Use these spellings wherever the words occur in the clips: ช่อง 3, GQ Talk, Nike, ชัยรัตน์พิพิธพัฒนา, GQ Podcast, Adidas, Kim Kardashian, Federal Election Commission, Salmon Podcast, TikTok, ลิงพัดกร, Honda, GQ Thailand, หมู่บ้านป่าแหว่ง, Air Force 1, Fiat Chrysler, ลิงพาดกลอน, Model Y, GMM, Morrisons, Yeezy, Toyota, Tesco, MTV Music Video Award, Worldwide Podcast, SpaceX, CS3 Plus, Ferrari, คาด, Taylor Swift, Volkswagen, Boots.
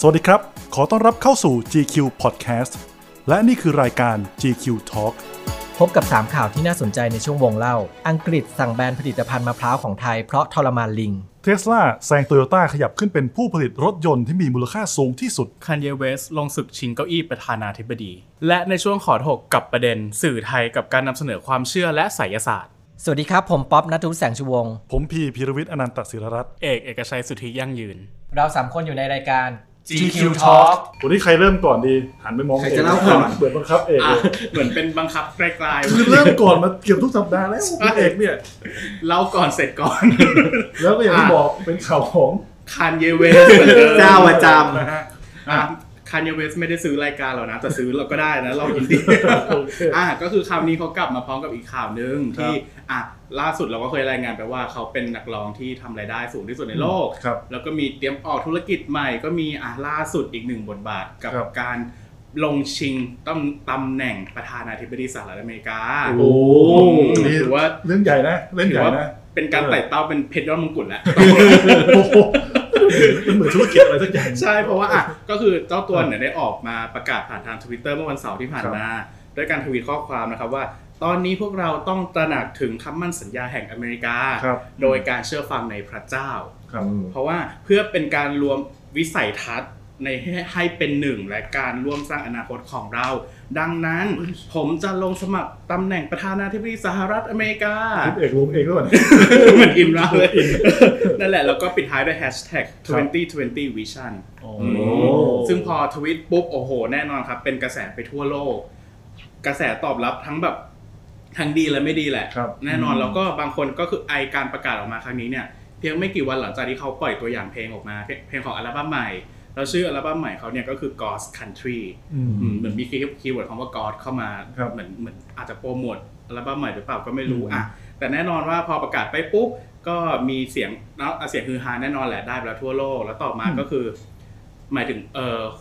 สวัสดีครับขอต้อนรับเข้าสู่ GQ Podcast และนี่คือรายการ GQ Talk พบกับ3ข่าวที่น่าสนใจในช่วงวงเล่าอังกฤษสั่งแบนผลิตภัณฑ์มะพร้าวของไทยเพราะทรมานลิง Tesla แซง Toyota ขยับขึ้นเป็นผู้ผลิตรถยนต์ที่มีมูลค่าสูงที่สุด Kanye West ลงศึกชิงเก้าอี้ประธานาธิบดีและในช่วงขอถกกับประเด็นสื่อไทยกับการนำเสนอความเชื่อและไสยศาสตร์สวัสดีครับผมป๊อปณัฐวุฒิแสงชูวงศ์ผมพีพีรวิทย์อนันตศิรรัตน์เอกชัยสุทธิยั่งยืนเรา3คนอยู่ในรายการ GQ Talk วันนี้ใครเริ่มก่อนดีหันไปมองเอกเหมือนบังคับเอกเหมือนเป็นบังคับไกลๆคือเริ่มก่อนมาเกือบทุกสัปดาห์แล้วเอกเนี่ยเราก่อนเสร็จก่อนแล้วก็อย่างที่บอกเป็นข่าวของคานเยเวสเจ้าประจำนะฮะคานยาเวสไม่ได้ซื้อรายการเรานะแต่ซื้อเราก็ได้นะเรายินดี ก็คือคราวนี้เขากลับมาพร้อมกับอีกข่าวนึงที่ล่าสุดเราก็เคยรายงานไปว่าเขาเป็นนักร้องที่ทำรายได้สูงที่สุดในโลกแล้วก็มีเตรียมออกธุรกิจใหม่ก็มีล่าสุดอีกหนึ่งบทบาทกับการลงชิงตำแหน่งประธานาธิบดีสหรัฐอเมริกาโอ้ถือว่าเรื่องใหญ่นะเรื่องใหญ่นะเป็นการไต่เต้าเป็นเพชรยอดมงกุฎแล้วมันเหมือนธุรกิจอะไรสักอย่างใช่เพราะว่าก็คือเจ้าตัวเนี่ยได้ออกมาประกาศผ่านทาง Twitter เมื่อวันเสาร์ที่ผ่านมาด้วยการทวีตข้อความนะครับว่าตอนนี้พวกเราต้องตระหนักถึงคำมั่นสัญญาแห่งอเมริกาโดยการเชื่อฟังในพระเจ้าเพราะว่าเพื่อเป็นการรวมวิสัยทัศน์ในให้เป็นหนึ่งและการร่วมสร้างอนาคตของเราดังนั้นผมจะลงสมัครตำแหน่งประธานาธิบดีสหรัฐอเมริกาเอกลงเองก่อนเหมือนอิมราเลยนั่นแหละแล้วก็ปิดท้ายด้วย #2020 Vision ซึ่งพอทวิตปุ๊บโอ้โหแน่นอนครับเป็นกระแสไปทั่วโลกกระแสตอบรับทั้งแบบทั้งดีและไม่ดีแหละแน่นอนแล้วก็บางคนก็คือไอการประกาศออกมาครั้งนี้เนี่ยเพียงไม่กี่วันหลังจากที่เขาปล่อยตัวอย่างเพลงออกมาเพลงของอัลบั้มใหม่แล้วชื่ออัลบั้มใหม่เขาเนี่ยก็คือ Ghost Country เหมือนมีคีย์เวิร์ดคำว่า Ghost เข้ามาเหมือนอาจจะโปรโมทอัลบั้มใหม่หรือเปล่าก็ไม่รู้แต่แน่นอนว่าพอประกาศไปปุ๊บก็มีเสียงฮือฮาแน่นอนแหละได้ไปแล้วทั่วโลกแล้วต่อมาก็คือหมายถึง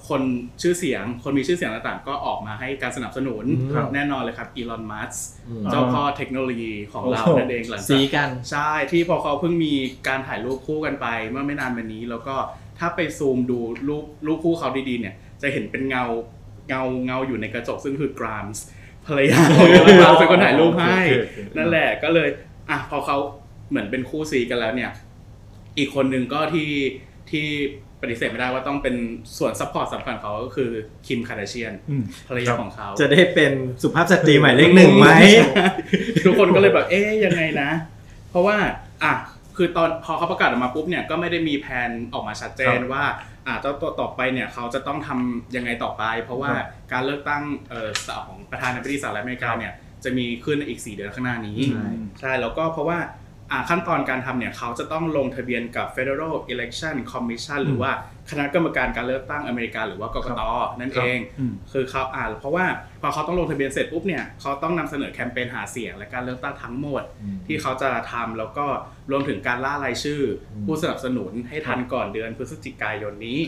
คนชื่อเสียงคนมีชื่อเสียงต่างๆก็ออกมาให้การสนับสนุนแน่นอนเลยครับ Elon Musk เจ้าพ่อเทคโนโลยีของเรานั่นเองหลังจากใช่ที่พอเขาเพิ่งมีการถ่ายรูปคู่กันไปเมื่อไม่นานมานี้แล้วก็ถ้าไปซูมดูรูปคู่เขาดีๆเนี่ยจะเห็นเป็นเงาอยู่ในกระจกซึ่งคือกรามส์ภรรยาเป็นคนถ่ายรูปให้นั่นแหละก็เลยพอเขาเหมือนเป็นคู่ซีกันแล้วเนี่ยอีกคนหนึ่งก็ที่ปฏิเสธไม่ได้ว่าต้องเป็นส่วนซัพพอร์ตสำคัญเขาก็คือคิมคาร์ดาเชียนภรรยาของเขาจะได้เป็นสุภาพสตรีหมายเลขหนึ่งไหมทุกคนก็เลยแบบเอ๊ยยังไงนะเพราะว่าคือตอนพอเขาประกาศออกมาปุ๊บเนี่ยก็ไม่ได้มีแผนออกมาชัดเจนว่าเจ้าตัวต่อไปเนี่ยเขาจะต้องทำยังไงต่อไปเพราะว่าการเลือกตั้งของประธานาธิบดีสหรัฐอเมริกาเนี่ยจะมีขึ้นอีก4เดือนข้างหน้านี้ใช่แล้วก็เพราะว่าขั้นตอนการทำเนี่ยเขาจะต้องลงทะเบียนกับ Federal Election Commission หรือว่าคณะกรรมการการเลือกตั้งอเมริกาหรือว่ากกต.นั่นเองคือเขาเพราะว่าพอเขาต้องลงทะเบียนเสร็จปุ๊บเนี่ยเขาต้องนำเสนอแคมเปญหาเสียงและการเลือกตั้งทั้งหมดที่เขาจะทำแล้วก็รวมถึงการล่ารายชื่อผู้สนับสนุนให้ทันก่อนเดือนพฤศจิกายนนี้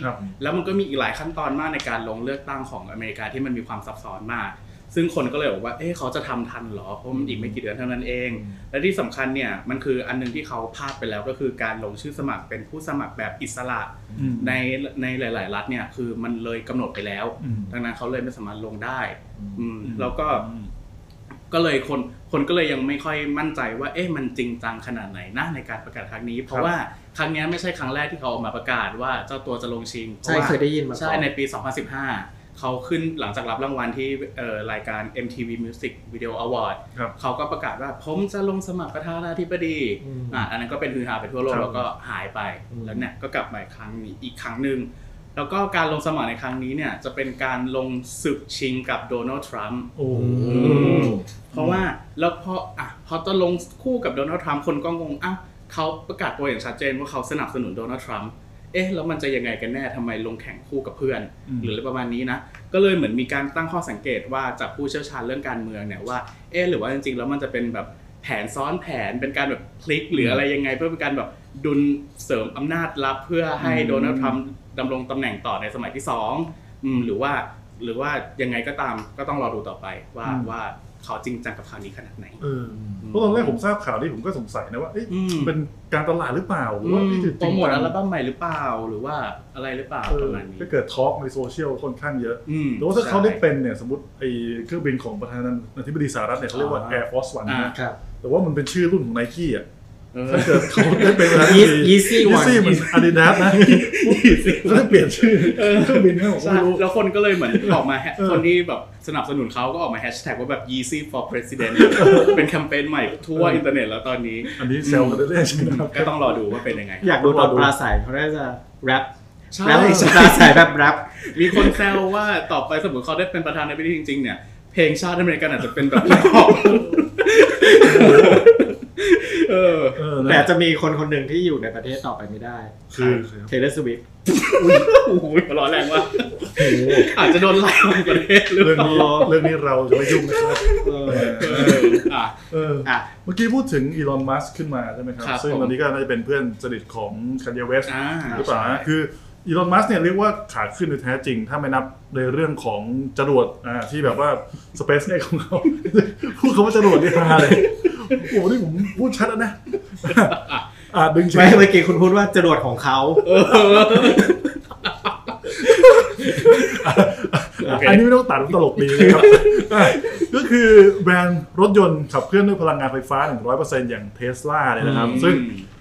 แล้วมันก็มีอีกหลายขั้นตอนมากในการลงเลือกตั้งของอเมริกาที่มันมีความซับซ้อนมากซึ่งคนก็เลยบอกว่าเขาจะทำทันหรอเพราะมันอีกไม่กี่เดือนเท่านั้นเองและที่สำคัญเนี่ยมันคืออันนึงที่เขาพลาดไปแล้วก็คือการลงชื่อสมัครเป็นผู้สมัครแบบอิสระในหลายๆรัฐเนี่ยคือมันเลยกำหนดไปแล้วดังนั้นเขาเลยไม่สามารถลงได้แล้วก็เลยคนก็เลยยังไม่ค่อยมั่นใจว่ามันจริงจังขนาดไหนนะในการประกาศครั้งนี้เพราะว่าครั้งนี้ไม่ใช่ครั้งแรกที่เขาออกมาประกาศว่าเจ้าตัวจะลงชิงใช่เคยได้ยินมาใช่ในปี2015เขาขึ้นหลังจากรับรางวัลที่รายการ MTV Music Video Award เขาก็ประกาศว่าผมจะลงสมัครประธานาธิบดีอันนั้นก็เป็นฮือฮาไปทั่วโลกแล้วก็หายไปแล้วเนี่ยก็กลับมาอีกครั้งหนึ่งแล้วก็การลงสมัครในครั้งนี้เนี่ยจะเป็นการลงศึกชิงกับโดนัลด์ทรัมป์เพราะว่าแล้วพอจะลงคู่กับโดนัลด์ทรัมป์คนก็งงเขาประกาศตัวอย่างชัดเจนว่าเขาสนับสนุนโดนัลด์ทรัมป์แล้วมันจะยังไงกันแน่ทำไมลงแข่งคู่กับเพื่อนหรืออะไรประมาณนี้นะก็เลยเหมือนมีการตั้งข้อสังเกตว่าจากผู้เชี่ยวชาญเรื่องการเมืองเนี่ยว่าหรือว่าจริงๆแล้วมันจะเป็นแบบแผนซ้อนแผนเป็นการแบบพลิกหรืออะไรยังไงเพื่อเป็นการแบบดุลเสริมอำนาจลับเพื่อให้โดนัลด์ทรัมป์ดำรงตำแหน่งต่อในสมัยที่2หรือว่ายังไงก็ตามก็ต้องรอดูต่อไปว่า เขาจริงจังกับข่าวนี้ขนาดไหนเพราะตอนแรกผมทราบข่าวนี้ผมก็สงสัยนะว่าเป็นการตลาดหรือเปล่าหรือว่านี่คือจริงจังโปรโมทอัลบั้มใหม่หรือเปล่าหรือว่าอะไรหรือเปล่าประมาณนี้ก็เกิดทอล์กในโซเชียลค่อนข้างเยอะหรือว่าถ้าเขาได้เป็นเนี่ยสมมติไอ้เครื่องบินของประธานาธิบดีสหรัฐเนี่ยเขาเรียกว่า Air Force 1 นะแต่ว่ามันเป็นชื่อรุ่นของ Nike อ่ะถ้าเกิดเขาได้เป็นอะไร Yeezy มัน Adidas นะก็ได้เปลี่ยนชื่อเครื่องบินให้ผมไม่รู้แล้วคนก็เลยเหมือนออกมาคนที่แบบสนับสนุนเขาก็ออกมาแฮชแท็กว่าแบบ Yeezy for President เป็นแคมเปญใหม่ทั่วอินเทอร์เน็ตแล้วตอนนี้อันนี้เซลล์กันเรื่อยๆก็ต้องรอดูว่าเป็นยังไงอยากดูตอนปราศัยเขาได้จะแรปแล้วปราศัยแบบแรปมีคนแซวว่าต่อไปสมมุติเขาได้เป็นประธานาธิบดีจริงๆเนี่ยเพลงชาติอเมริกันอาจจะเป็นแบบแรปแต่จะมีคนๆนึงที่อยู่ในประเทศต่อไปไม่ได้คือ Taylor Swift โอ้โหร้อนแรงว่ะอาจจะโดนไล่ออกประเทศหรือเปล่าเรื่องนี้เราจะไม่ยุ่งนะครับเมื่อกี้พูดถึง Elon Musk ขึ้นมาใช่ไหมครับซึ่งตอนนี้ก็น่าจะเป็นเพื่อนสนิทของ Kanye West หรือเปล่าคือ Elon Musk เนี่ยเรียกว่าขาขึ้นโดยแท้จริงถ้าไม่นับในเรื่องของจรวดที่แบบว่า SpaceX ของเขาพูดคำว่าจรวดนี่ฮาเลยโอ้โหนี่ผมพูดชัดแล้วนะดึงเฉยไม่เมื่อกี้คุณพูดว่าจรวดของเขาอันนี้ไม่ต้องตัดตลกดีนะครับก็คือแบรนด์รถยนต์ขับเคลื่อนด้วยพลังงานไฟฟ้า 100% อย่าง Tesla เนี่ยนะครับซึ่ง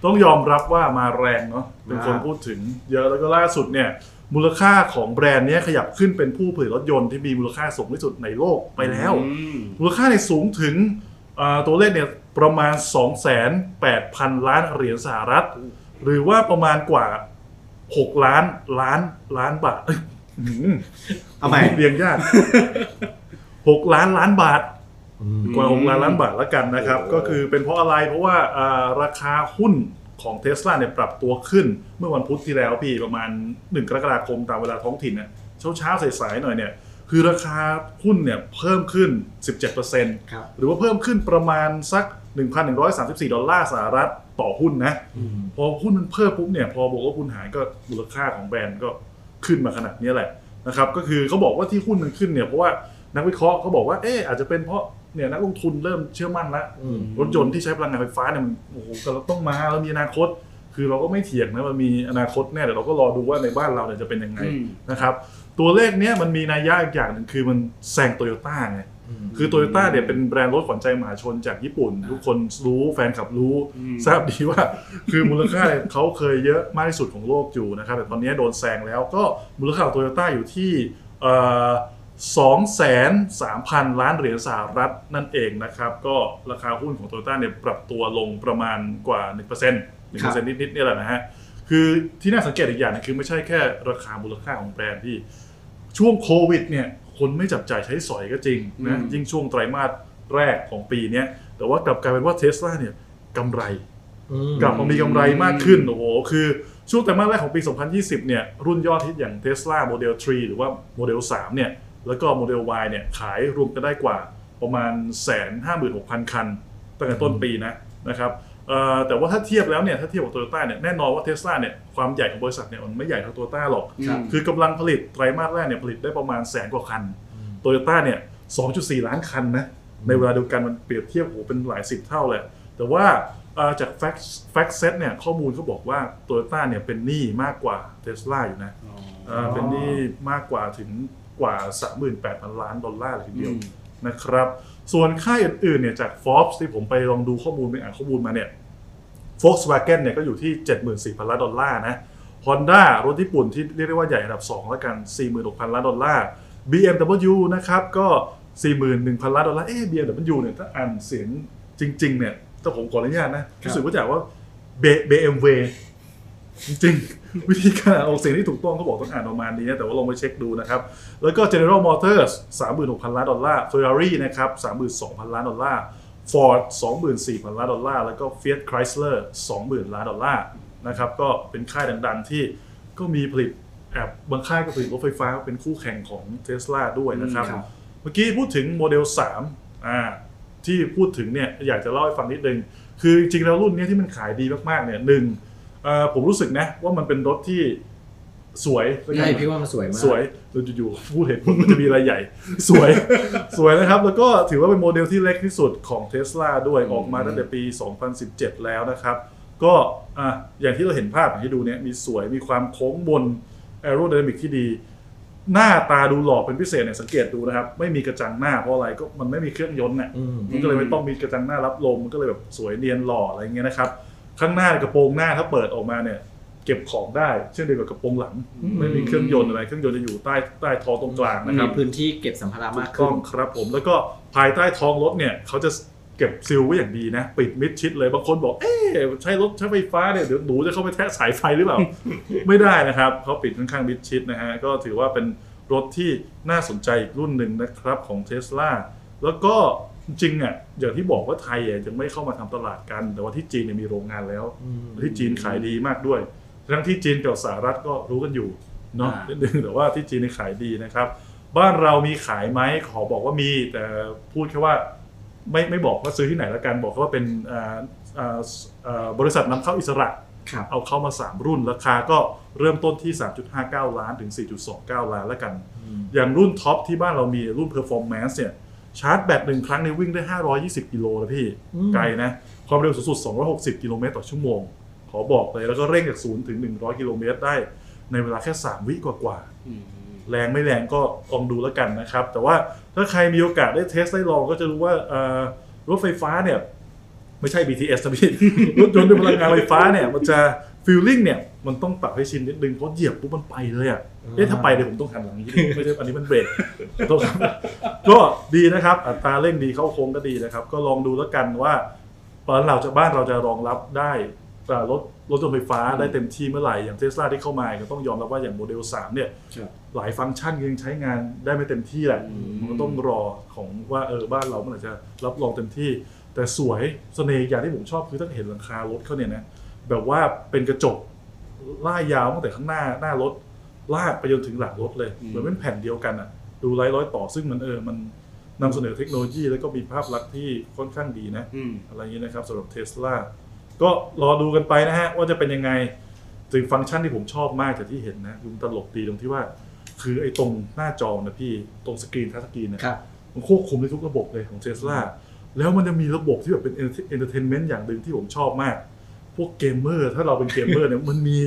ต้องยอมรับว่ามาแรงเนาะเป็นคนพูดถึงเยอะแล้วก็ล่าสุดเนี่ยมูลค่าของแบรนด์นี้ขยับขึ้นเป็นผู้ผลิตรถยนต์ที่มีมูลค่าสูงที่สุดในโลกไปแล้วมูลค่าในสูงถึงตัวเลขเนี่ยประมาณ 2,800 ล้านเหรียญสหรัฐหรือว่าประมาณกว่า6ล้านบาทเอาใหม่เรียงยาก6ล้านบาทกว่า6ล้านบาทแล้วกันนะครับก็คือเป็นเพราะอะไรเพราะว่าราคาหุ้นของ Tesla เนี่ยปรับตัวขึ้นเมื่อวันพุธที่แล้วพี่ประมาณ1กรกฎาคมตามเวลาท้องถิ่นเนี่ยเช้าๆสายๆหน่อยเนี่ยคือราคาหุ้นเนี่ยเพิ่มขึ้น 17% หรือว่าเพิ่มขึ้นประมาณสัก $1,134 ดอลลาร์สหรัฐต่อหุ้นนะพอหุ้นมันเพิ่มปุ๊บเนี่ยพอบวกกับหุ้นหายก็มูลค่าของแบรนด์ก็ขึ้นมาขนาดนี้แหละนะครับก็คือเขาบอกว่าที่หุ้นมันขึ้นเนี่ยเพราะว่านักวิเคราะห์เขาบอกว่าอาจจะเป็นเพราะเนี่ยนักลงทุนเริ่มเชื่อมั่นแล้วรถยนต์ที่ใช้พลังงานไฟฟ้าเนี่ยมันโอ้โหแต่เราต้องมาแล้วมีอนาคตคือเราก็ไม่เถียงนะมันมีอนาคตแน่เดี๋ยวเราก็รอดูว่าในบ้านเราเนี่ยจะเป็นยังไงนะครับตัวเลขเนี้ยมันมีนัยยะอีกอย่างหนึ่งคือมันแซง Toyota ไงคือ Toyota เนี่ยเป็นแบรนด์รถขวัญใจมหาชนจากญี่ปุ่นทุกคนรู้แฟนคลับรู้ทราบดีว่าคือมูลค่าเขาเคยเยอะมากที่สุดของโลกอยู่นะครับแต่ตอนนี้โดนแซงแล้วก็มูลค่าของ Toyota อยู่ที่2,300 ล้านเหรียญสหรัฐนั่นเองนะครับก็ราคาหุ้นของ Toyota เนี่ยปรับตัวลงประมาณกว่า 1% นิดๆนี่แหละนะฮะคือที่น่าสังเกตอีกอย่างนึงคือไม่ใช่แค่ราคามูลค่าของแบรนด์ที่ช่วงโควิดเนี่ยคนไม่จับจ่ายใช้สอยก็จริงนะยิ่งช่วงไตรมาสแรกของปีนี้แต่ว่ากลับกลายเป็นว่า Tesla เนี่ยกำไรกลับมามีกำไรมากขึ้นโอ้โหคือช่วงไตรมาสแรกของปี2020เนี่ยรุ่นยอดฮิตอย่าง Tesla Model 3 หรือว่า Model 3 เนี่ยแล้วก็ Model Y เนี่ยขายรวมกันได้กว่าประมาณ 156,000 คันตั้งแต่ต้นปีนะครับแต่ว่าถ้าเทียบแล้วเนี่ยถ้าเทียบกับ Toyota เนี่ยแน่นอนว่า Tesla เนี่ยความใหญ่ของบริษัทเนี่ยมันไม่ใหญ่เท่า Toyota หรอกคือกำลังผลิตไตรมาสแรกเนี่ยผลิตได้ประมาณแสนกว่าคัน Toyota เนี่ย 2.4 ล้านคันนะในเวลาเดียวกันมันเปรียบเทียบโหเป็นหลาย10เท่าเลยแต่ว่าจาก Fact Set เนี่ยข้อมูลเขาบอกว่า Toyota เนี่ยเป็นหนี้มากกว่า Tesla อยู่นะเป็นหนี้มากกว่าถึงกว่า 38,000 ล้านดอลลาร์เลยทีเดียวนะครับส่วนค่ายอื่นๆเนี่ยจาก Forbes ที่ผมไปลองดูข้อมูลไปอ่านข้อมูลมาเนี่ย Volkswagen เนี่ยก็อยู่ที่ 74,000 ล้านดอลลาร์นะ Honda รถญี่ปุ่นที่เรียกได้ว่าใหญ่อันดับ2แล้วกัน 46,000 ล้านดอลลาร์ BMW นะครับก็ 41,000 ล้านดอลลาร์BMW เนี่ยถ้าอ่านเสียงจริงๆเนี่ยถ้าผมขออนุญาตนะรู้สึกว่าจะว่า BMW จริงๆวิธีการออกเสียงที่ถูกต้องเขาบอกต้องอ่านประมาณนี้นะแต่ว่าลองไปเช็คดูนะครับแล้วก็ General Motors 36,000 ล้านดอลลาร์ Ferrari นะครับ 32,000 ล้านดอลลาร์ Ford 24,000 ล้านดอลลาร์แล้วก็ Fiat Chrysler 20,000 ล้านดอลลาร์นะครับก็เป็นค่ายดังๆที่ก็มีผลิตบางค่ายก็ผลิตรถไฟฟ้าเป็นคู่แข่งของ Tesla ด้วยนะครับเมื่อกี้พูดถึง Model 3ที่พูดถึงเนี่ยอยากจะเล่าให้ฟังนิดนึงคือจริงแล้วรุ่นนี้ที่มันขายดีมากๆเนี่ย1ผมรู้สึกนะว่ามันเป็นรถที่ สวยใช่พี่ว่ามันสวยมากสวยเราอยู่ๆพูดเหตุผลมันจะมีอะไรใหญ่สวยสวยนะครับแล้วก็ถือว่าเป็นโมเดลที่เล็กที่สุดของ Tesla ด้วยออกมาตั้งแต่ปี2017แล้วนะครับก็อย่างที่เราเห็นภาพให้ดูเนี่ยมีสวยมีความโค้งมนแอโรไดนามิกที่ดีหน้าตาดูหล่อเป็นพิเศษเนี่ยสังเกตดูนะครับไม่มีกระจังหน้าเพราะอะไรก็มันไม่มีเครื่องยนต์เนี่ยมันก็เลยไม่ต้องมีกระจังหน้ารับลมมันก็เลยแบบสวยเนียนหล่ออะไรเงี้ยนะครับข้างหน้ากระโปรงหน้าถ้าเปิดออกมาเนี่ยเก็บของได้เช่นเดียวกับกระโปรงหลังไม่มีเครื่องยนต์อะไรเครื่องยนต์จะอยู่ใต้ท้องตรงกลางนะครับมีพื้นที่เก็บสัมภาระมากขึ้นครับผมแล้วก็ภายใต้ท้องรถเนี่ยเขาจะเก็บซิลไว้อย่างดีนะปิดมิดชิดเลยบางคนบอกเอ๊ะใช้รถใช้ไฟฟ้าเนี่ยเดี๋ยวหนูจะเข้าไปแทะสายไฟหรือเปล่า ไม่ได้นะครับเขาปิดค่อนข้างมิดชิดนะฮะก็ถือว่าเป็นรถที่น่าสนใจอีกรุ่นหนึ่งนะครับของ Tesla แล้วก็จริงๆอ่ะอย่างที่บอกว่าไทยยังไม่เข้ามาทำตลาดกันแต่ว่าที่จีนมีโรงงานแล้วที่จีนขายดีมากด้วยทั้งที่จีนกับสหรัฐก็รู้กันอยู่เนาะนิดนึงแต่ว่าที่จีนขายดีนะครับบ้านเรามีขายไหมขอบอกว่ามีแต่พูดแค่ว่าไม่บอกว่าซื้อที่ไหนละกันบอกว่าเป็นบริษัทนำเข้าอิสระเอาเข้ามา3รุ่นราคาก็เริ่มต้นที่ 3.59 ล้านถึง 4.29 ล้านละกันอย่างรุ่นท็อปที่บ้านเรามีรุ่น Performance เนี่ยชาร์จแบต1ครั้งเนี่ยวิ่งได้520กิโลนะพี่ไกลนะความเร็วสูงสุด260กิโลเมตรต่อชั่วโมงขอบอกเลยแล้วก็เร่งจาก0ถึง100กิโลเมตรได้ในเวลาแค่3วิกว่าแรงไม่แรงก็ลองดูแล้วกันนะครับแต่ว่าถ้าใครมีโอกาสได้เทสได้ลองก็จะรู้ว่ารถไฟฟ้าเนี่ยไม่ใช่ BTS นะพี่ รถยนต์ด้วยพลังงานไฟฟ้าเนี่ยมันจะฟีลลิ่งเนี่ยมันต้องปรับให้ชินนิดนึงเพราะเหยียบปุ๊บมันไปเลยอ่ะเอ๊ะถ้าไปเดี๋ยวผมต้องหันหลังนิดนึงไม่ใช่อันนี้มันเบรกก็ดีนะครับอัตราเร่งดีเข้าโค้งก็ดีนะครับก็ลองดูแล้วกันว่าบ้านเราจะรองรับได้รถไฟฟ้าได้เต็มที่เมื่อไหร่อย่าง Tesla ที่เข้ามาก็ต้องยอมรับว่าอย่างโมเดล3เนี่ยหลายฟังก์ชันยังใช้งานได้ไม่เต็มที่แหละมันก็ต้องรอของว่าบ้านเรามันอาจจะรับรองเต็มที่แต่สวยเสน่ห์อย่างที่ผมชอบคือต้องเห็นหลังคารถเขาเนี่ยนะแบบว่าเป็นกระจกล่ายาวตั้งแต่ข้างหน้ารถลากไปจนถึงหลังรถเลยเหมือนเป็นแผ่นเดียวกันอ่ะดูไร้รอยต่อซึ่งมันมันนำเสนอเทคโนโลยีแล้วก็มีภาพลักษณ์ที่ค่อนข้างดีนะอะไรอย่างนี้นะครับสำหรับ Tesla ก็รอดูกันไปนะฮะว่าจะเป็นยังไงถึงฟังก์ชันที่ผมชอบมากจากที่เห็นนะมันตลกดีตรงที่ว่าคือไอ้ตรงหน้าจอนะพี่ตรงสกรีนทัชสกรีนนะมันควบคุมได้ทุกระบบเลยของ Tesla แล้วมันจะมีระบบที่แบบเป็นentertainment อย่างนึงที่ผมชอบมากพวกเกมเมอร์ถ้าเราเป็นเกมเมอร์เนี่ยมันมี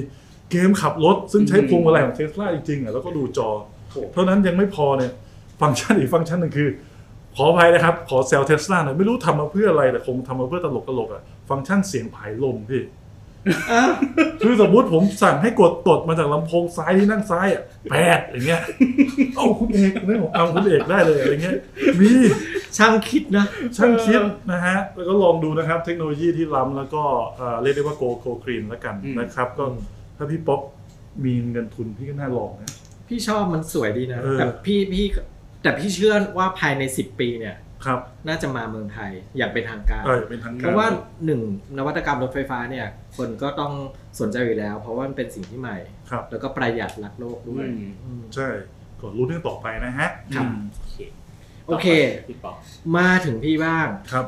เกมขับรถซึ่งใช้พวงมาลัยของ Tesla จริงๆแล้วก็ดูจอเท่านั้นยังไม่พอเนี่ยฟังก์ชันอีกฟังก์ชันนึงคือขออภัยนะครับขอแซว Tesla หน่อยไม่รู้ทำมาเพื่ออะไรแต่คงทำมาเพื่อตลกๆอ่ะฟังก์ชันเสียงผายลมพี่คือสมมุติผมสั่งให้กดตดมาจากลำโพงซ้ายที่นั่งซ้ายอ่ะแปดอย่างเงี้ยเอาคุณเอกเนี่ยผมเอาคุณเอกได้เลยอะไรเงี้ยมีช่างคิดนะช่างคิดนะฮะแล้วก็ลองดูนะครับเทคโนโลยีที่ล้ำแล้วก็เรียกได้ว่าโกคลีนแล้วกันนะครับก็ถ้าพี่ป๊อปมีเงินทุนพี่ก็น่าลองนะพี่ชอบมันสวยดีนะแต่พี่เชื่อว่าภายใน10ปีเนี่ยครับน่าจะมาเมืองไทยอย่างเป็นทางการเพราะว่า1นวัตกรรมรถไฟฟ้าเนี่ยคนก็ต้องสนใจอยู่แล้วเพราะว่ามันเป็นสิ่งที่ใหม่แล้วก็ประหยัดรักโลกด้วยใช่ก็รู้เรื่องต่อไปนะฮะโอเคมาถึงพี่บ้างครับ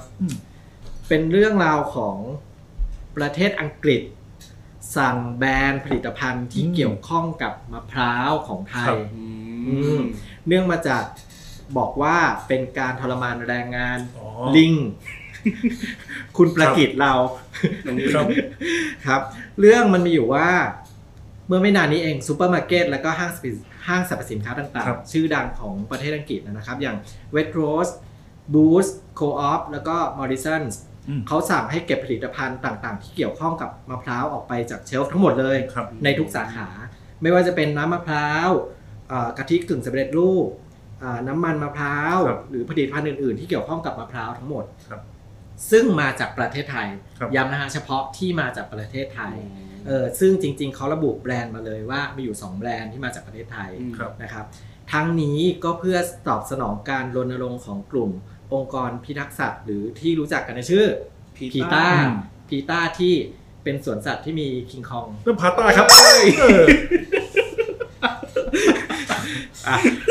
เป็นเรื่องราวของประเทศอังกฤษสั่งแบนผลิตภัณฑ์ที่เกี่ยวข้องกับมะพร้าวของไทยเนื่องมาจากบอกว่าเป็นการทรมานแรงงานลิงคุณประกิตเราครับเรื่องมันมีอยู่ว่าเมื่อไม่นานนี้เองซูเปอร์มาร์เก็ตและก็ห้างสรรพสินค้าต่างๆชื่อดังของประเทศอังกฤษนะครับอย่าง Waitrose, Boots, Co-op แล้วก็ Morrisons เขาสั่งให้เก็บผลิตภัณฑ์ต่างๆที่เกี่ยวข้องกับมะพร้าวออกไปจากเชลฟ์ทั้งหมดเลยในทุกสาขาไม่ว่าจะเป็นน้ำมะพร้าวกะทิกึ่งสำเร็จรูปน้ำมันมะพร้าวหรือผลิตภัณฑ์อื่นๆที่เกี่ยวข้องกับมะพร้าวทั้งหมดซึ่งมาจากประเทศไทยย้ำนะฮะเฉพาะที่มาจากประเทศไทยซึ่งจริงๆเขาระบุแบรนด์มาเลยว่ามีอยู่2แบรนด์ที่มาจากประเทศไทยนะครับทั้งนี้ก็เพื่อตอบสนองการรณรงค์ของกลุ่มองค์กรพิทักษ์สัตว์หรือที่รู้จักกันในชื่อพีต้าที่เป็นสวนสัตว์ที่มีคิงคองเรื่องพาต้าครับ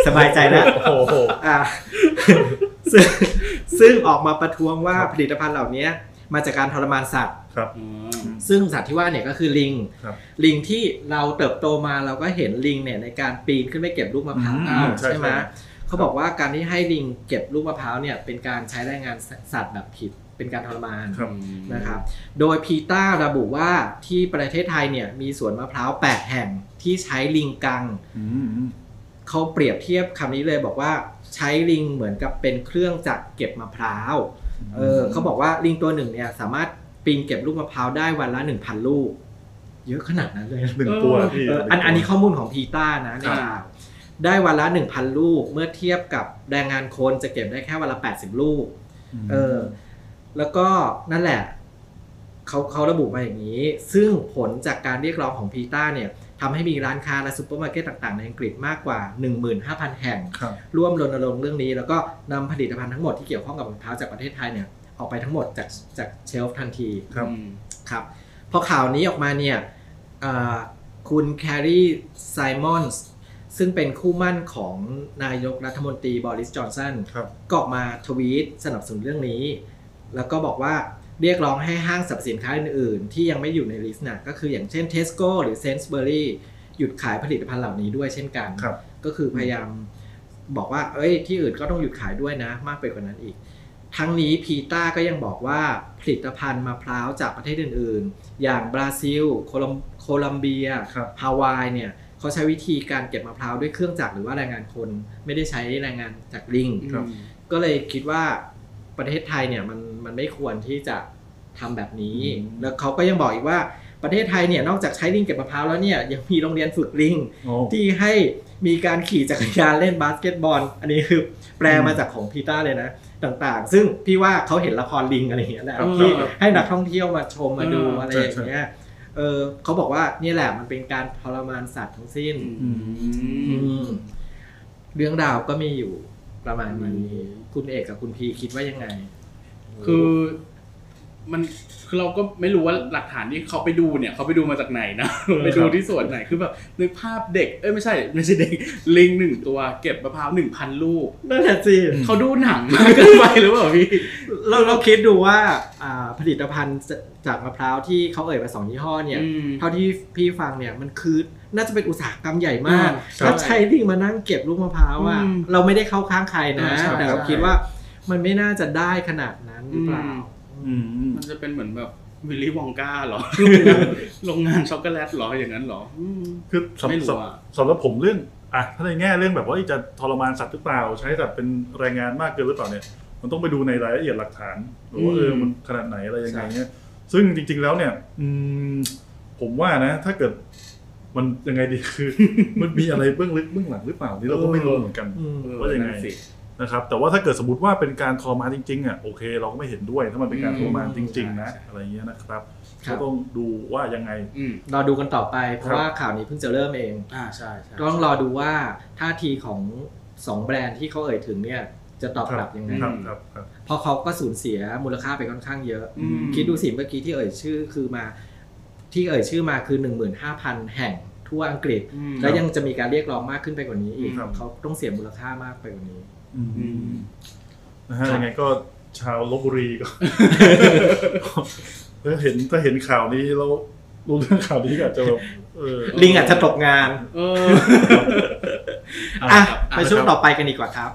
สบายใจแล้วซึ่งออกมาประท้วงว่าผลิตภัณฑ์เหล่านี้ มาจากการทรมานสัตว์ครับซึ่งสัตว์ที่ว่าเนี่ยก็คือลิงลิงที่เราเติบโตมาเราก็เห็นลิงเนี่ยในการปีนขึ้นไปเก็บลูกมะพร้าวใช่ไหมเขาบอกว่าการที่ให้ลิงเก็บลูกมะพร้าวเนี่ยเป็นการใช้แรงงานสัตว์แบบผิดเป็นการทรมานนะครับโดยพีต้าระบุว่าที่ประเทศไทยเนี่ยมีสวนมะพร้าว8แห่งที่ใช้ลิงกังเขาเปรียบเทียบคำนี้เลยบอกว่าใช้ลิงเหมือนกับเป็นเครื่องจักรเก็บมะพร้าวเขาบอกว่าลิงตัวหนึ่งเนี่ยสามารถปีนเก็บลูกมะพร้าวได้วันละ 1,000 ลูกเยอะขนาดนั้นเลย1ตัวอันนี้ข้อมูลของพีต้านะในข่าวได้วันละ 1,000 ลูกเมื่อเทียบกับแรงงานคนจะเก็บได้แค่วันละ80ลูกแล้วก็นั่นแหละเขาระบุมาอย่างนี้ซึ่งผลจากการเรียกร้องของพีต้าเนี่ยทำให้มีร้านค้าและซุปเปอร์มาร์เก็ตต่างๆในอังกฤษมากกว่า 15,000 แห่งร่วมรณรงค์เรื่องนี้แล้วก็นำผลิตภัณฑ์ทั้งหมดที่เกี่ยวข้องกับมะพร้าวจากประเทศไทยเนี่ยออกไปทั้งหมดจากเชลฟ์ทันทีครับพอข่าวนี้ออกมาเนี่ยคุณแครีไซมอนส์ซึ่งเป็นคู่มั่นของนายกรัฐมนตรีบอริสจอนสันก็ออกมาทวีตสนับสนุนเรื่องนี้แล้วก็บอกว่าเรียกร้องให้ห้างสรรพสินค้าอื่นๆที่ยังไม่อยู่ในลิสต์นะก็คืออย่างเช่น Tesco หรือ Sainsbury หยุดขายผลิตภัณฑ์เหล่านี้ด้วยเช่นกันก็คือพยายามบอกว่าที่อื่นก็ต้องหยุดขายด้วยนะมากไปกว่านั้นอีกทั้งนี้พีต้าก็ยังบอกว่าผลิตภัณฑ์มะพร้าวจากประเทศอื่นๆอย่างบราซิลโคลัมเบียฮาวายเนี่ยเขาใช้วิธีการเก็บมะพร้าวด้วยเครื่องจักรหรือว่าแรงงานคนไม่ได้ใช้แรงงานจากลิงก็เลยคิดว่าประเทศไทยเนี่ยมันไม่ควรที่จะทำแบบนี้แล้วเขาก็ยังบอกอีกว่าประเทศไทยเนี่ยนอกจากใช้ลิงเก็บมะพร้าวแล้วเนี่ยยังมีโรงเรียนฝึกลิงที่ให้มีการขี่จักรยานเล่นบาสเกตบอลอันนี้คือแปลมาจากของพีต้าเลยนะต่างๆซึ่งพี่ว่าเขาเห็นละครลิงอะไรอย่างเงี้ยแหละที่ให้นักท่องเที่ยวมาชมมาดูอะไรอย่างเงี้ยเขาบอกว่านี่แหละมันเป็นการทรมานสัตว์ทั้งสิ้นเรื่องราวก็มีอยู่ประมาณนี้คุณเอกกับคุณพีคิดว่ายังไงคือมันคือเราก็ไม่รู้ว่าหลักฐานที่เขาไปดูเนี่ยเขาไปดูมาจากไหนนะ ไปดูที่ส่วนไหนคือแบบนึกภาพเด็กไม่ใช่เด็กลิง1ตัวเก็บมะพร้าว 1,000 ลูกนั่นแหละสิเขาดูหนังมาเกินไปหรือเปล่าพี่เราคิดดูว่าผลิตภัณฑ์จากมะพร้าวที่เขาเอ่ยมา2ยี่ห้อเนี่ยเท่าที่พี่ฟังเนี่ยมันคือน่าจะเป็นอุตสาหกรรมใหญ่มากถ้าใช้ลิงมานั่งเก็บลูกมะพร้าวอ่ะเราไม่ได้เข้าข้างใครนะแต่เราคิดว่ามันไม่น่าจะได้ขนาดนั้นหรือเปล่ามันจะเป็นเหมือนแบบวิลลี่วองก้าหรอโรงงานช็อกโกแลตหรออย่างนั้นหรอคือสำหรับผมเรื่องถ้าในแง่เรื่องแบบว่าจะทรมานสัตว์หรือเปล่าใช้สัตว์เป็นแรงงานมากเกินหรือเปล่าเนี่ยมันต้องไปดูในรายละเอียดหลักฐานหรือว่ามันขนาดไหนอะไรยังไงเนี่ยซึ่งจริงๆแล้วเนี่ยผมว่านะถ้าเกิดมันยังไงดีคือมันมีอะไรเบื้องลึกเบื้องหลังหรือเปล่านี่เราก็ไม่รู้เหมือนกันว่ายังไงนะครับแต่ว่าถ้าเกิดสมมติว่าเป็นการทรมานจริงๆอ่ะโอเคเราก็ไม่เห็นด้วยถ้ามันเป็นการทรมานจริงๆนะอะไรเงี้ยนะครับก็ต้องดูว่ายังไงรอดูกันต่อไปเพราะว่าข่าวนี้เพิ่งจะเริ่มเองใช่ๆต้องรอดูว่าท่าทีของ2แบรนด์ที่เขาเอ่ยถึงเนี่ยจะตอบกลับยังไงเพราะเขาก็สูญเสียมูลค่าไปค่อนข้างเยอะคิดดูสิเมื่อกี้ที่เอ่ยชื่อมาคือ 15,000 แห่งทั่วอังกฤษและยังจะมีการเรียกร้องมากขึ้นไปกว่านี้อีกเขาต้องเสียมูลค่ามากไปกว่านี้นะฮะยังไงก็ชาวลพบุรีก็ถ้าเห็นข่าวนี้แล้วรู้เรื่องข่าวนี้ก็อาจจะแบบลิงอาจจะตกงานไปช่วงต่อไปกันดีกว่าครับ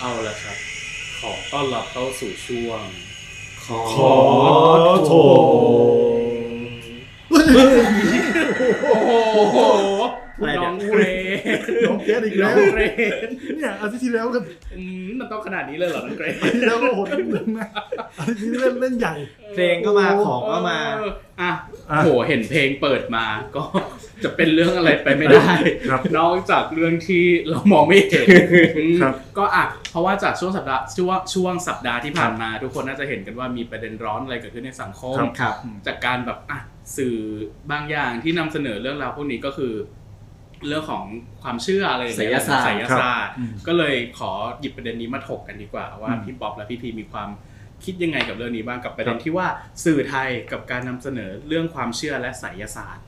เอาละครับขอต้อนรับเข้าสู่ช่วงขอโทษน้องเรนน้องเกรนอีกแล้วเนี่ยอาทิตย์ที่แล้วกันมันต้องขนาดนี้เลยเหรอน้องเกรนแล้วก็โหดนิดนึงนะอาทิตย์นี้เล่นใหญ่เพลงก็มาของก็มาโหเห็นเพลงเปิดมาก็จะเป็นเรื่องอะไรไปไม่ได้นอกจากเรื่องที่เรามองไม่เห็นก็เพราะว่าจากช่วงสัปดาห์ที่ผ่านมาทุกคนน่าจะเห็นกันว่ามีประเด็นร้อนอะไรเกิดขึ้นในสังคมจากการแบบสื่อบางอย่างที่นำเสนอเรื่องราวพวกนี้ก็คือเรื่องของความเชื่ออะไรอย่างเงี้ยไสยศาสตร์ก็เลยขอหยิบประเด็นนี้มาถกกันดีกว่าว่าพี่ป๊อปและพี่พีมีความคิดยังไงกับเรื่องนี้บ้างกับประเด็นที่ว่าสื่อไทยกับการนำเสนอเรื่องความเชื่อและไสยศาสตร์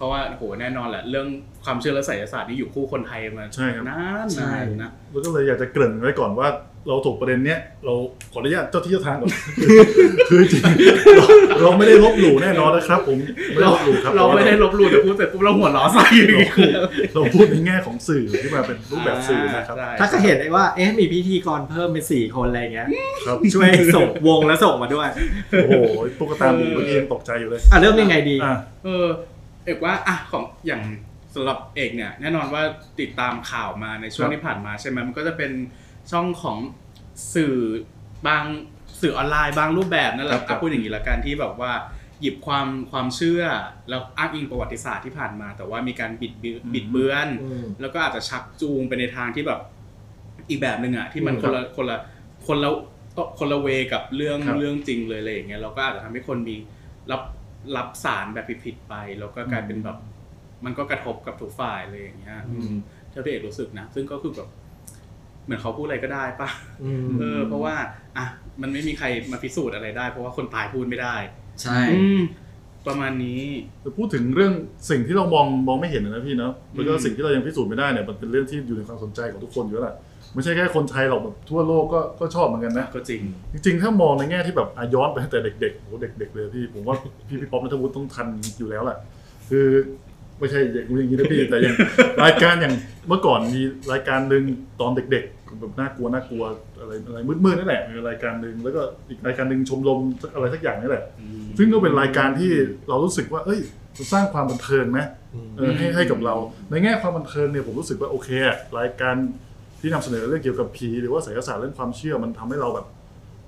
เพราะว่าโหแน่นอนแหละเรื่องความเชื่อและไสยศาสตร์นี่อยู่คู่คนไทยมานานนะแล้วก็เลยอยากจะเกริ่นไว้ก่อนว่าเราถกประเด็นเนี้ยเราขออนุญาตเจ้าที่เจ้าทางก่อนคือจริงเราไม่ได้ลบหลู่แน่นอนนะครับผมไม่ลบหลู่ครับเราไม่ได้ลบหลู่แต่พูดเสร็จปุ๊บเราหัวล้อใส่เราพูดในแง่ของสื่อที่มาเป็นรูปแบบสื่อนะครับถ้าจะเห็นเลยว่าเอ๊ะมีพิธีกรเพิ่มเป็น4คนอะไรเงี้ยช่วยส่งวงและส่งมาด้วยโอ้โหตุ๊กตาหมีเมื่อกี้ยังตกใจอยู่เลยอ่ะเริ่มยังไงดีเอกว่าอ่ะของอย่างสำหรับเอกเนี่ยแน่นอนว่าติดตามข่าวมาในช่วงที่ผ่านมาใช่มั้ยมันก็จะเป็นช่องของสื่อบางสื่อออนไลน์บางรูปแบบนั่นแหละพูดอย่างนี้ละกันที่แบบว่าหยิบความเชื่อแล้วอ้างอิงประวัติศาสตร์ที่ผ่านมาแต่ว่ามีการบิดเบือนแล้วก็อาจจะชักจูงไปในทางที่แบบอีกแบบนึงอ่ะที่มันคนละเวกับเรื่องจริงเลยอะไรอย่างเงี้ยเราก็อาจจะทำให้คนมีรับสารแบบผิดไปแล้วก็กลายเป็นแบบมันก็กระทบกับทุกฝ่ายเลยอย่างเงี้ยเท่าที่เอกรู้สึกนะซึ่งก็คือแบบเหมือนเขาพูดอะไรก็ได้ป่ะเพราะว่าอ่ะมันไม่มีใครมาพิสูจน์อะไรได้เพราะว่าคนตายพูดไม่ได้ใช่ประมาณนี้จะพูดถึงเรื่องสิ่งที่เรามองไม่เห็นนะพี่เนาะแล้วก็สิ่งที่เรายังพิสูจน์ไม่ได้เนี่ยมันเป็นเรื่องที่อยู่ในความสนใจของทุกคนอยู่แล้วแหละไม่ใช่แค่คนไทยหรอกแบบทั่วโลกก็ชอบเหมือนกันนะก็จริงถ้ามองในแง่ที่แบบย้อนไปแต่เด็กๆโหเด็กๆเลยพี่ผมว่าพี่ป๊อปณัฐวุฒิต้องทันอยู่แล้วแหละคือไม่ใช่อย่างนี้นะพี่แต่ยังรายการอย่างเมื่อก่อนมีรายการนึงตอนเด็กๆแบบน่ากลัวอะไรมืดๆนั่นแหละมีรายการนึงแล้วก็อีกรายการนึงชมรมอะไรสักอย่างนี่แหละซึ่งก็เป็นรายการที่เรารู้สึกว่าเอ้ยมันสร้างความบันเทิงมั้ยให้กับเราในแง่ความบันเทิงเนี่ยผมรู้สึกว่าโอเครายการที่นำเสนอเรื่องเกี่ยวกับผีหรือว่าไสยศาสตร์เรื่องความเชื่อมันทำให้เราแบบ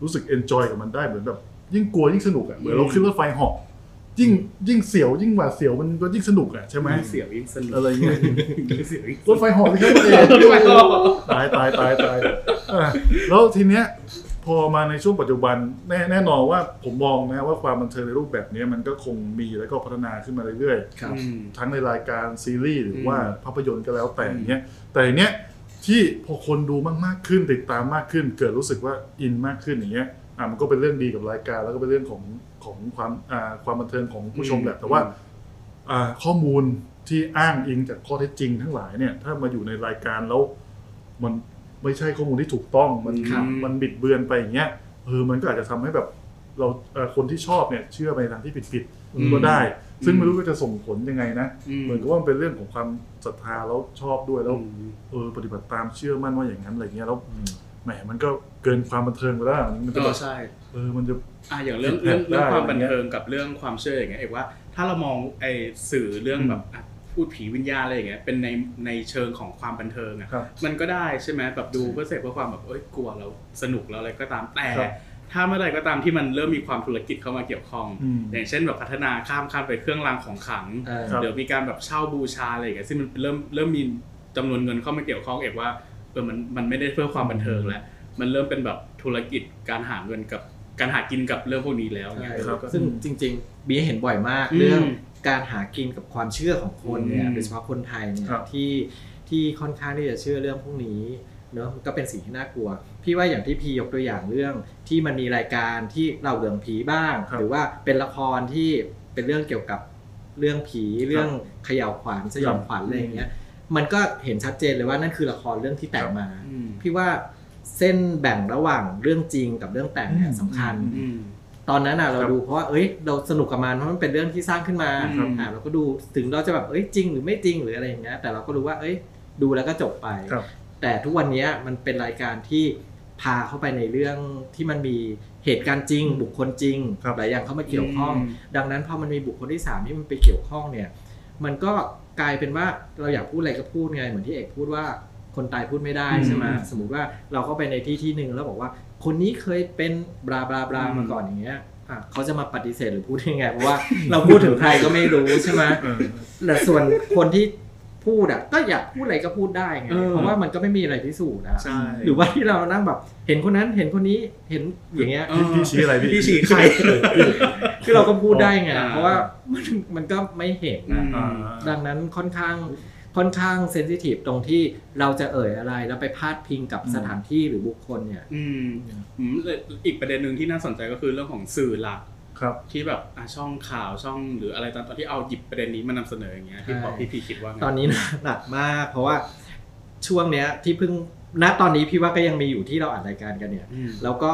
รู้สึกเอนจอยกับมันได้เหมือนแบบยิ่งกลัวยิ่งสนุกอ่ะเหมือนเราขึ้นรถไฟเหาะยิ่งเสียวยิ่งหวาดเสียวมันก็ยิ่งสนุกอ่ะใช่ไหมเสียวยิ่งสนุกอะไรเงี้ยรถไฟเหาะที่เขาเองตายแล้วทีเนี้ยพอมาในช่วงปัจจุบันแน่นอนว่าผมมองนะว่าความบันเทิงในรูปแบบนี้มันก็คงมีแล้วก็พัฒนาขึ้นมาเรื่อยๆทั้งในรายการซีรีส์หรือว่าภาพยนตร์ก็แล้วแต่เนี้ยแต่เนี้ยที่พอคนดูมากๆขึ้นติดตามมากขึ้นเกิดรู้สึกว่าอินมากขึ้นอย่างเงี้ยมันก็เป็นเรื่องดีกับรายการแล้วก็เป็นเรื่องของความบันเทิงของผู้ชมแหละแต่ว่าข้อมูลที่อ้างอิงจากข้อเท็จจริงทั้งหลายเนี่ยถ้ามาอยู่ในรายการแล้วมันไม่ใช่ข้อมูลที่ถูกต้องมันบิดเบือนไปอย่างเงี้ยมันก็อาจจะทำให้แบบเราคนที่ชอบเนี่ยเชื่อไปทางที่ผิดๆก็ได้ซึ่งไม่รู้ว่าจะส่งผลยังไงนะเหมือนกับว่ามันเป็นเรื่องของความศรัทธาแล้วชอบด้วยแล้วปฏิบัติตามเชื่อมั่นว่าอย่างนั้นอะไรเงี้ยแล้วแหมมันก็เกินความบันเทิงไปแล้วมันก็ใช่มันจะอย่างเรื่องความบันเทิงกับเรื่องความเชื่ออย่างเงี้ยเอกว่าถ้าเรามองไอ้สื่อเรื่องแบบพูดผีวิญญาณอะไรอย่างเงี้ยเป็นในเชิงของความบันเทิงอ่ะมันก็ได้ใช่ไหมแบบดูเพื่อเสพเพื่อความแบบกลัวแล้วสนุกแล้วอะไรก็ตามแต่ถ้าเมื่อไรก็ตามที่มันเริ่มมีความธุรกิจเข้ามาเกี่ยวข้องอย่างเช่นแบบพัฒนาข้ามไปเครื่องรางของขลังเดี๋ยวมีการแบบเช่าบูชาอะไรอย่างเงี้ยซึ่งมันเริ่มมีจำนวนเงินเข้ามาเกี่ยวข้องเอกว่ามันไม่ได้เพื่อความบันเทิงแล้วมันเริ่มเป็นแบบธุรกิจการหาเงินกับการหากินกับเรื่องพวกนี้แล้วเนี่ยซึ่งจริงๆบีเห็นบ่อยมากเรื่องการหากินกับความเชื่อของคนเนี่ยโดยเฉพาะคนไทยเนี่ยที่ค่อนข้างที่จะเชื่อเรื่องพวกนี้เนาะก็เป็นสิ่งที่น่ากลัวพี่ว่าอย่างที่พี่ยกตัวอย่างเรื่องที่มันมีรายการที่เล่าเรื่องผีบ้างหรือว่าเป็นละครที่เป็นเรื่องเกี่ยวกับเรื่องผีเรื่องเขย่าขวัญสยองขวัญอะไรอย่างเงี้ยมันก็เห็นชัดเจนเลยว่านั่นคือละครเรื่องที่แต่งมาพี่ว่าเส้นแบ่งระหว่างเรื่องจริงกับเรื่องแต่งเนี่ยสำคัญตอนนั้นน่ะเราดูเพราะว่าเราสนุกกับมันเพราะมันเป็นเรื่องที่สร้างขึ้นมาเราก็ดูถึงเราจะแบบจริงหรือไม่จริงหรืออะไรอย่างเงี้ยแต่เราก็รู้ว่าดูแล้วก็จบไปแต่ทุกวันนี้มันเป็นรายการที่พาเข้าไปในเรื่องที่มันมีเหตุการณ์จริงบุคคลจริงหลายอย่างเข้ามาเกี่ยวข้องดังนั้นพอมันมีบุคคลที่3ที่มันไปเกี่ยวข้องเนี่ยมันก็กลายเป็นว่าเราอยากพูดอะไรก็พูดไงเหมือนที่เอกพูดว่าคนตายพูดไม่ได้ใช่ไหมสมมติว่าเราเข้าไปในที่นึงแล้วบอกว่าคนนี้เคยเป็นบลาบลาบลามาก่อนอย่างเงี้ยเขาจะมาปฏิเสธหรือพูดยังไงเพราะว่าเราพูดถึงใครก็ไม่รู้ใช่ไหมแต่ส่วนคนที่พูดอ่ะก็อยากพูดอะไรก็พูดได้ไงเพราะว่ามันก็ไม่มีอะไรพิสูจน์นะหรือว่าที่เรานั่งแบบเห็นคนนั้นเห็นคนนี้เห็นอย่างเงี้ยพี่ชี้อะไรพี่ชี้ใครคือเราก็พูดได้ไงเพราะว่ามันก็ไม่เห็นนะดังนั้นค่อนข้างเซนซิทีฟตรงที่เราจะเอ่ยอะไรแล้วไปพาดพิงกับสถานที่หรือบุคคลเนี่ยอีกประเด็นนึงที่น่าสนใจก็คือเรื่องของสื่อหลัก ครับที่แบบช่องข่าวช่องหรืออะไรตอนที่เอาหยิบประเด็นนี้มานำเสนออย่างเงี้ยพี่บอกพี่คิดว่าตอนนี้หนักมากเพราะว่าช่วงเนี้ยที่เพิ่งณตอนนี้พี่ว่าก็ยังมีอยู่ที่เราอัดรายการกันเนี่ยแล้วก็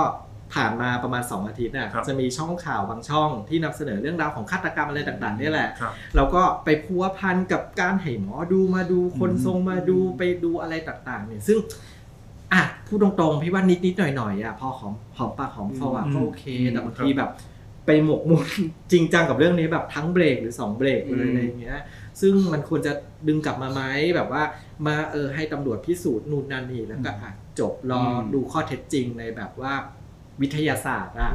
ผ่านมาประมาณ2อาทิตย์น่ะจะมีช่องข่าวบางช่องที่นำเสนอเรื่องราวของฆาตกรรมอะไรต่างๆนี่แหละแล้วก็ไปพัวพันกับการให้หมอดูมาดูคนทรงมาดูไปดูอะไรต่างๆเนี่ยซึ่งอ่ะพูดตรงๆพี่ว่านิดๆหน่อยๆอ่ะพอหอมปากหอมคออ่ะก็โอเคแต่บางทีแบบไปหมกมุ่นจริงจังกับเรื่องนี้แบบทั้งเบรกหรือ2เบรกเลยอะไรอย่างเงี้ยซึ่งมันควรจะดึงกลับมาไหมแบบว่ามาให้ตำรวจพิสูจน์นู่นนั่นนี่แล้วก็อ่ะจบรอดูข้อเท็จจริงในแบบว่าวิทยาศาสตร์อ่ะ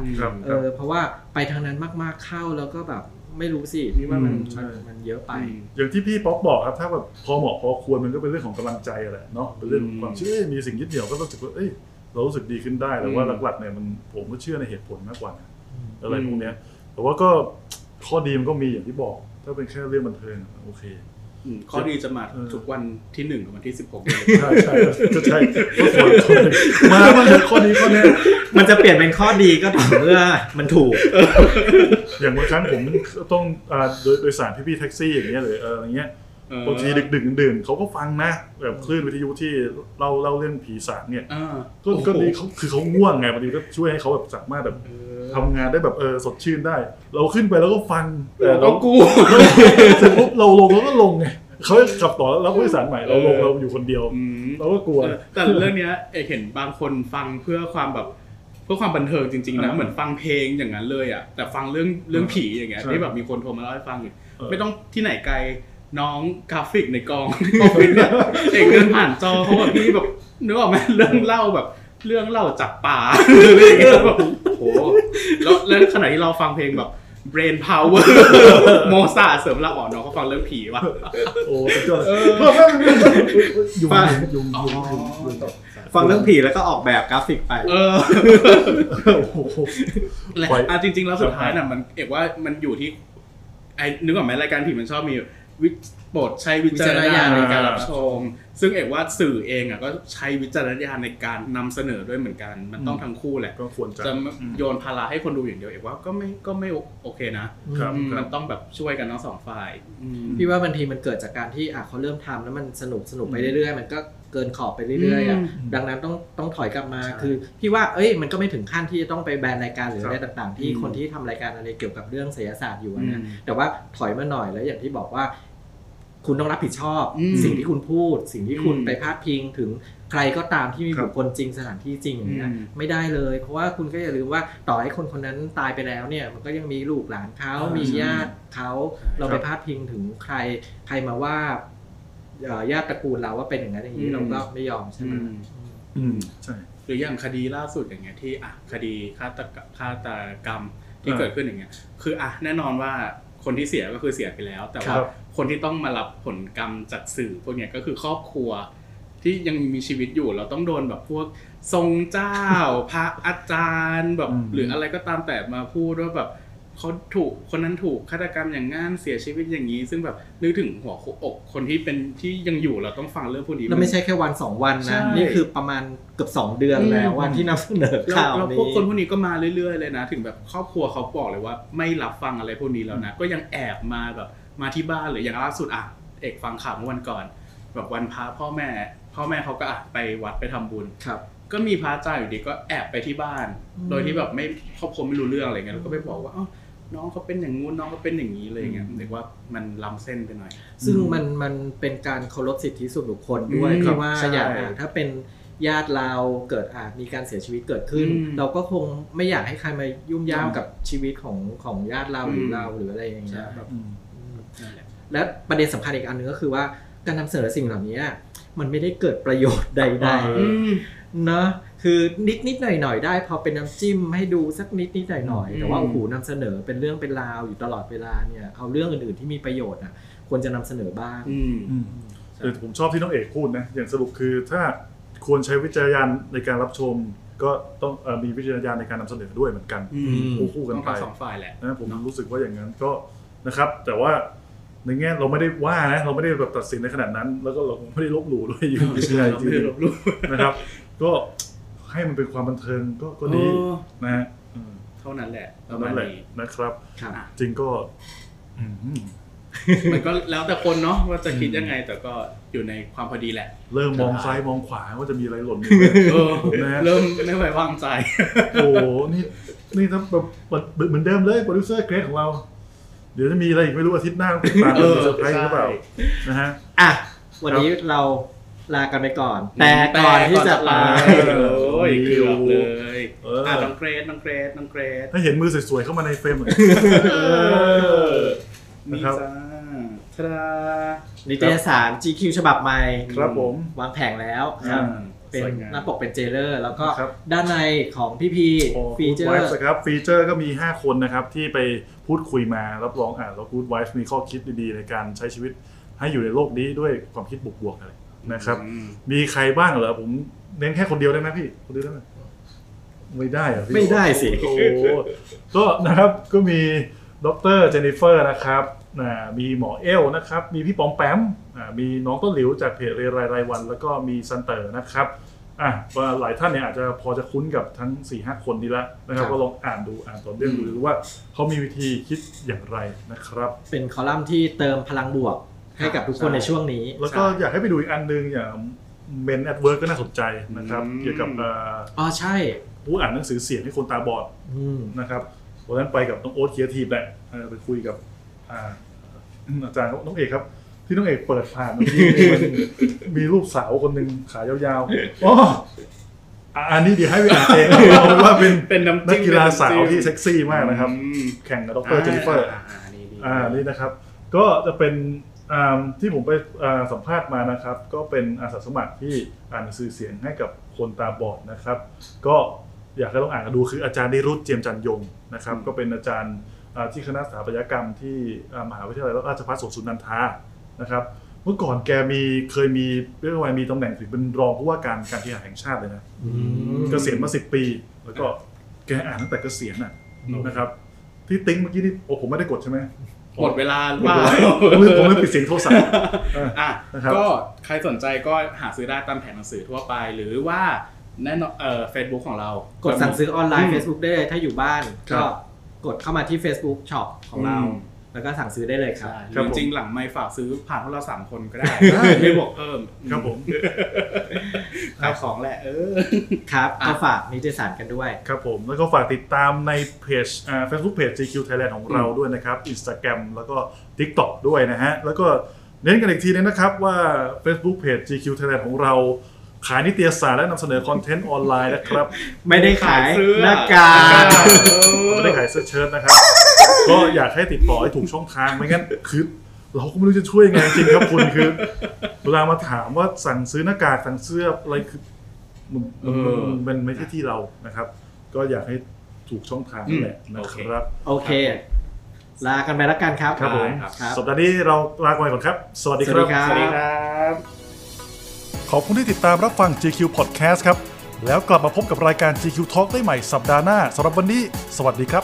เพราะว่าไปทางนั้นมากๆเข้าแล้วก็แบบไม่รู้สิพี่ว่ามันเยอะไปอย่างที่พี่ป๊อกบอกครับถ้าแบบพอเหมาะพอควรมันก็เป็นเรื่องของกำลังใจแหละเนาะเป็นเรื่องของความเชื่อมีสิ่งยึดเหนี่ยวก็ต้องรู้สึกว่าเรารู้สึกดีขึ้นได้แต่ว่าหลักๆเนี่ยมันผมก็เชื่อในเหตุผลมากกว่าอะไรพวกนี้แต่ว่าก็ข้อดีมันก็มีอย่างที่บอกถ้าเป็นแค่เรื่องบันเทิงโอเคข้อดีจะมาทุกวันที่1กับวันที่16เลยใช่ใช่ใช่มามันเป็นข้อดีข้อนี้มันจะเปลี่ยนเป็นข้อดีก็ต่อเมื่อมันถูกอย่างบางครั้งผมต้องโดยสารพี่ๆแท็กซี่อย่างเงี้ยหรืออะไรเงี้ยบางทีดึกๆดื่นเขาก็ฟังนะแบบคลื่นวิทยุที่เล่าเรื่องผีสางเนี่ยก็ดีเขาคือเขาง่วงไงบางทีก็ช่วยให้เขาแบบสามารถแบบทำงานได้แบบสดชื่นได้เราขึ้นไปแล้วก็ฟังเรากู้เสร็จปุ๊บเราลงแล้วก็ลงไงเขาขับต่อแล้วผู้โดยสารใหม่เราลงเราอยู่คนเดียวเราก็กลัวแต่เรื่องนี้เห็นบางคนฟังเพื่อความแบบเพื่อความบันเทิงจริงๆนะเหมือนฟังเพลงอย่างนั้นเลยอ่ะแต่ฟังเรื่องผีอย่างเงี้ยที่แบบมีคนโทรมาเล่าให้ฟังไม่ต้องที่ไหนไกลน้องกราฟิกในกองออฟฟิศเนี่ยเองเดินผ่านจอเขาแบบพี่แบบนึกออกไหมเรื่องเล่าแบบเรื่องเล่าจากป่าอะไรอย่างเงี้ยแบบโอ้โหแล้วขณะที่เราฟังเพลงแบบ brain power โมซาเสริมละอ่อนน้องเขาฟังเรื่องผีว่ะโอ้สุดยอดยุ่งฟังเรื่องผีแล้วก็ออกแบบกราฟิกไปแล้วจริงๆแล้วสุดท้ายน่ะมันเอกว่ามันอยู่ที่ไอ้นึกออกไหมรายการผีมันชอบมีโปรดใช้วิจารณญาณในการรับชมซึ่งเอกว่าสื่อเองอ่ะก็ใช้วิจารณญาณในการนำเสนอด้วยเหมือนกันมันต้องทั้งคู่แหละก็ควรจะโยนภาระให้คนดูอย่างเดียวเอกว่าก็ไม่โอเคนะมันต้องแบบช่วยกันทั้งสองฝ่ายพี่ว่าบางทีมันเกิดจากการที่อ่ะเขาเริ่มทำแล้วมันสนุกไปเรื่อยๆมันก็เกินขอบไปเรื่อยๆอ่ะดังนั้นต้องถอยกลับมาคือพี่ว่ามันก็ไม่ถึงขั้นที่จะต้องไปแบนรายการหรืออะไรต่างๆที่คนที่ทำรายการอะไรเกี่ยวกับเรื่องไสยศาสตร์อยู่นะแต่ว่าถอยมาหน่อยแล้วอย่างที่บอกว่าคุณต้องรับผิดชอบสิ่งที่คุณพูดสิ่งที่คุณไปพาดพิงถึงใครก็ตามที่มีบุคคลจริงสถานที่จริงอย่างเงี้ยไม่ได้เลยเพราะว่าคุณก็อย่าลืมว่าต่อให้คนคนนั้นตายไปแล้วเนี่ยมันก็ยังมีลูกหลานเขามีญาติเขาเราไปพาดพิงถึงใครมาว่าญาติตระกูลเราว่าเป็นอย่างนั้นอย่างนี้เราก็ไม่ยอมใช่ไหมใช่หรืออย่างคดีล่าสุดอย่างเงี้ยที่อ่ะคดีฆาตกรรมที่เกิดขึ้นอย่างเงี้ยคืออ่ะแน่นอนว่าคนที่เสียก็คือเสียไปแล้วแต่ว่าคนที่ต้องมารับผลกรรมจากสื่อพวกเนี้ยก็คือครอบครัวที่ยังมีชีวิตอยู่เราต้องโดนแบบพวกทรงเจ้า พระอาจารย์แบบหรืออะไรก็ตามแต่มาพูดว่าแบบเขาถูกคนนั้นถูกฆาตกรรมอย่างงั้นเสียชีวิตอย่างนี้ซึ่งแบบนึกถึงหัวอกคนที่เป็นที่ยังอยู่เราต้องฟังเรื่องพวกนี้แล้วไม่ใช่แค่วัน2วันนะนี่คือประมาณเกือบ2เดือนแล้ววันที่นำเสนอข่าวนี้แล้วพวกคนพวกนี้ก็มาเรื่อยๆเลยนะถึงแบบครอบครัวเขาบอกเลยว่าไม่รับฟังอะไรพวกนี้แล้วนะก็ยังแอบมาแบบมาที่บ้านหรืออย่างล่าสุดอ่ะเอกฟังข่าวเมื่อวันก่อนแบบวันพระพ่อแม่เขาก็อ่ะไปวัดไปทำบุญก็มีพระอาจารย์อยู่ดีก็แอบไปที่บ้านโดยที่แบบไม่ครอบครัวไม่รู้เรื่องอะไรเงี้ยแล้วก็ไปบอกว่าน้องเขาเป็นอย่างงู้นน้องเขาเป็นอย่างนี้เลยอย่างเงี้ยเรียกว่ามันล้ำเส้นไปหน่อยซึ่งมันเป็นการเคารพสิทธิส่วนบุคคลด้วยที่ว่าอย่างถ้าเป็นญาติเราเกิดอาจมีการเสียชีวิตเกิดขึ้นเราก็คงไม่อยากให้ใครมายุ่มย่ามกับชีวิตของญาติเราหรือเราหรืออะไรอย่างเงี้ยแบบและประเด็นสำคัญอีกอันนึงก็คือว่าการนำเสนอสิ่งเหล่านี้มันไม่ได้เกิดประโยชน์ใดๆนะคือนิดหน่อยๆได้พอเป็นน้ำจิ้มให้ดูสักนิดหน่อยๆแต่ว่าโอ้โหนำเสนอเป็นเรื่องเป็นราวอยู่ตลอดเวลาเนี่ยเอาเรื่องอื่นๆที่มีประโยชน์อ่ะควรจะนำเสนอบ้างแต่ผมชอบที่น้องเอกพูดนะอย่างสรุปคือถ้าควรใช้วิจารณญาณในการรับชมก็ต้องมีวิจารณญาณในการนำเสนอด้วยเหมือนกันคู่กันไปสองฝ่ายแหละนะผมรู้สึกว่าอย่างนั้นก็นะครับแต่ว่าในแง่เราไม่ได้ว่านะเราไม่ได้แบบตัดสินในขนาดนั้นแล้วก็เราไม่ได้ลบหลู่ด้วยอยู่ในใจจริงนะครับก็ให้มันเป็นความบันเทิงก็ดีนะฮะ เท่านั้นแหละประมาณนี้นะครับจริงก็มันก็แล้วแต่คนเนาะว่าจะคิดยังไงแต่ก็อยู่ในความพอดีแหละเริ่มมองซ้ายมองขวาว่าจะมีอะไรหล่นอยู่นะเริ่มไม่ไว้วางใจโอ้นี่ถ้าแบบเหมือนเดิมเลยโปรดิวเซอร์เกรดของเราเดี๋ยวจะมีอะไรอีกไม่รู้อาทิตย์หน้าติดตามมีเซอร์ไพรส์หรือเปล่านะฮะอ่ะวันนี้เราลากันไปก่อนแต่ก่อนที่จะลาโอ้ยเกลียวเลยน้องเกรดถ้าเห็นมือสวยๆเข้ามาในเฟรมมีจ้าทรานิตยสาร GQ ฉบับใหม่ครับผมวางแผงแล้วเป็นหน้าปกเป็นเจเลอร์แล้วก็ด้านในของพี่พีฟีเจอร์ครับฟีเจอร์ก็มี5คนนะครับที่ไปพูดคุยมารับรองอ่านแล้ว Good Wife มีข้อคิดดีๆในการใช้ชีวิตให้อยู่ในโลกนี้ด้วยความคิดบวกๆอะไรนะครับมีใครบ้างเหรอผมเน้นแค่คนเดียวได้ไหมพี่คนเดียวได้ไหมไม่ได้เหรอไม่ได้สิโอ้ก็นะครับก็มีดร.เจนนิเฟอร์นะครับมีหมอเอลนะครับมีพี่ป๋อมแปมมีน้องต้นหลิวจากเพจเรรายวันแล้วก็มีซันเตอร์นะครับหลายท่านเนี่ยอาจจะพอจะคุ้นกับทั้ง 4-5 คนนี้แล้วนะครับก็ลองอ่านดูอ่านตอนเรื่องดูว่าเขามีวิธีคิดอย่างไรนะครับเป็นคอลัมน์ที่เติมพลังบวกให้กับทุกคนในช่วงนี้แล้วก็อยากให้ไปดูอีกอันนึงอย่างเมนแอดเวิร์กก็น่าสนใจนะครับเกี่ยวกับอ๋อใช่ผู้อ่านหนังสือเสียงให้คนตาบอดนะครับวันนั้นไปกับน้องโอ๊ตเคียร์ทีมแหละไปคุยกับอาจารย์น้องเอกครับที่น้องเอกเปิดผ่านมีรูปสาวคนหนึ่งขายาวๆอ๋ออันนี้เดี๋ยวให้ไปอ่านเองเพราะว่าเป็นนักกีฬาสาวที่เซ็กซี่มากนะครับแข่งกับดร.เจนนิเฟอร์นี่นะครับก็จะเป็นที่ผมไปสัมภาษณ์มานะครับก็เป็นอาสาสมัครที่อ่านสื่อเสียงให้กับคนตาบอดนะครับก็อยากให้ลองอ่านกันดูคืออาจารย์นิรุตเจียมจันยงนะครับก็เป็นอาจารย์ที่คณะสถาปัตยกรรมที่มหาวิทยาลัยราชภัฏสวนสุนันทานะครับเมื่อก่อนแกเคยมีเรื่องอะไรมีตำแหน่งถึงเป็นรองผู้ว่าการกีฬาแห่งชาติเลยนะเกษียณมา10 ปีแล้วก็แกอ่านตั้งแต่เกษียณนะครับที่ติ้งเมื่อกี้นี่โอ้ผมไม่ได้กดใช่ไหมหมดเวลาว่าผมไม่ปิดเสียงโทรศัพท์ก็ใครสนใจก็หาซื้อได้ตามแผงหนังสือทั่วไปหรือว่าแน่นอนFacebook ของเรากดสั่งซื้อออนไลน์ Facebook ได้ถ้าอยู่บ้านก็กดเข้ามาที่ Facebook Shop ของเราแล้วก็สั่งซื้อได้เลยครับจริงๆหลังไมค์ฝากซื้อผ่านพวกเรา3คนก็ได้ไม่บวกเพิ่มครับผมเอาของแหละครับก็ฝากนิตยสารกันด้วยครับผมแล้วก็ฝากติดตามในเพจFacebook Page GQ Thailand ของเราด้วยนะครับ Instagram แล้วก็ TikTok ด้วยนะฮะแล้วก็เน้นกันอีกทีนึงนะครับว่า Facebook Page GQ Thailand ของเราขายนิตยสารและนำเสนอคอนเทนต์ออนไลน์นะครับไม่ได้ขายหน้ากากไม่ได้ขายเสื้อเชิ้ตนะครับก็อยากให้ติดต่อให้ถูกช่องทางไม่งั้นคือเราก็ไม่รู้จะช่วยยังไงจริงครับคุณคือเวลามาถามว่าสั่งซื้อหน้ากากสั่งเสื้ออะไรคือมันไม่ใช่ที่เรานะครับก็อยากให้ถูกช่องทางนั่นแหละนะครับโอเคลากันไปแล้วกันครับครับผมสัปดาห์นี้เราลาไปก่อนครับสวัสดีครับสวัสดีครับขอบคุณที่ติดตามรับฟัง GQ Podcast ครับแล้วกลับมาพบกับรายการ GQ Talk ได้ใหม่สัปดาห์หน้าสำหรับวันนี้สวัสดีครับ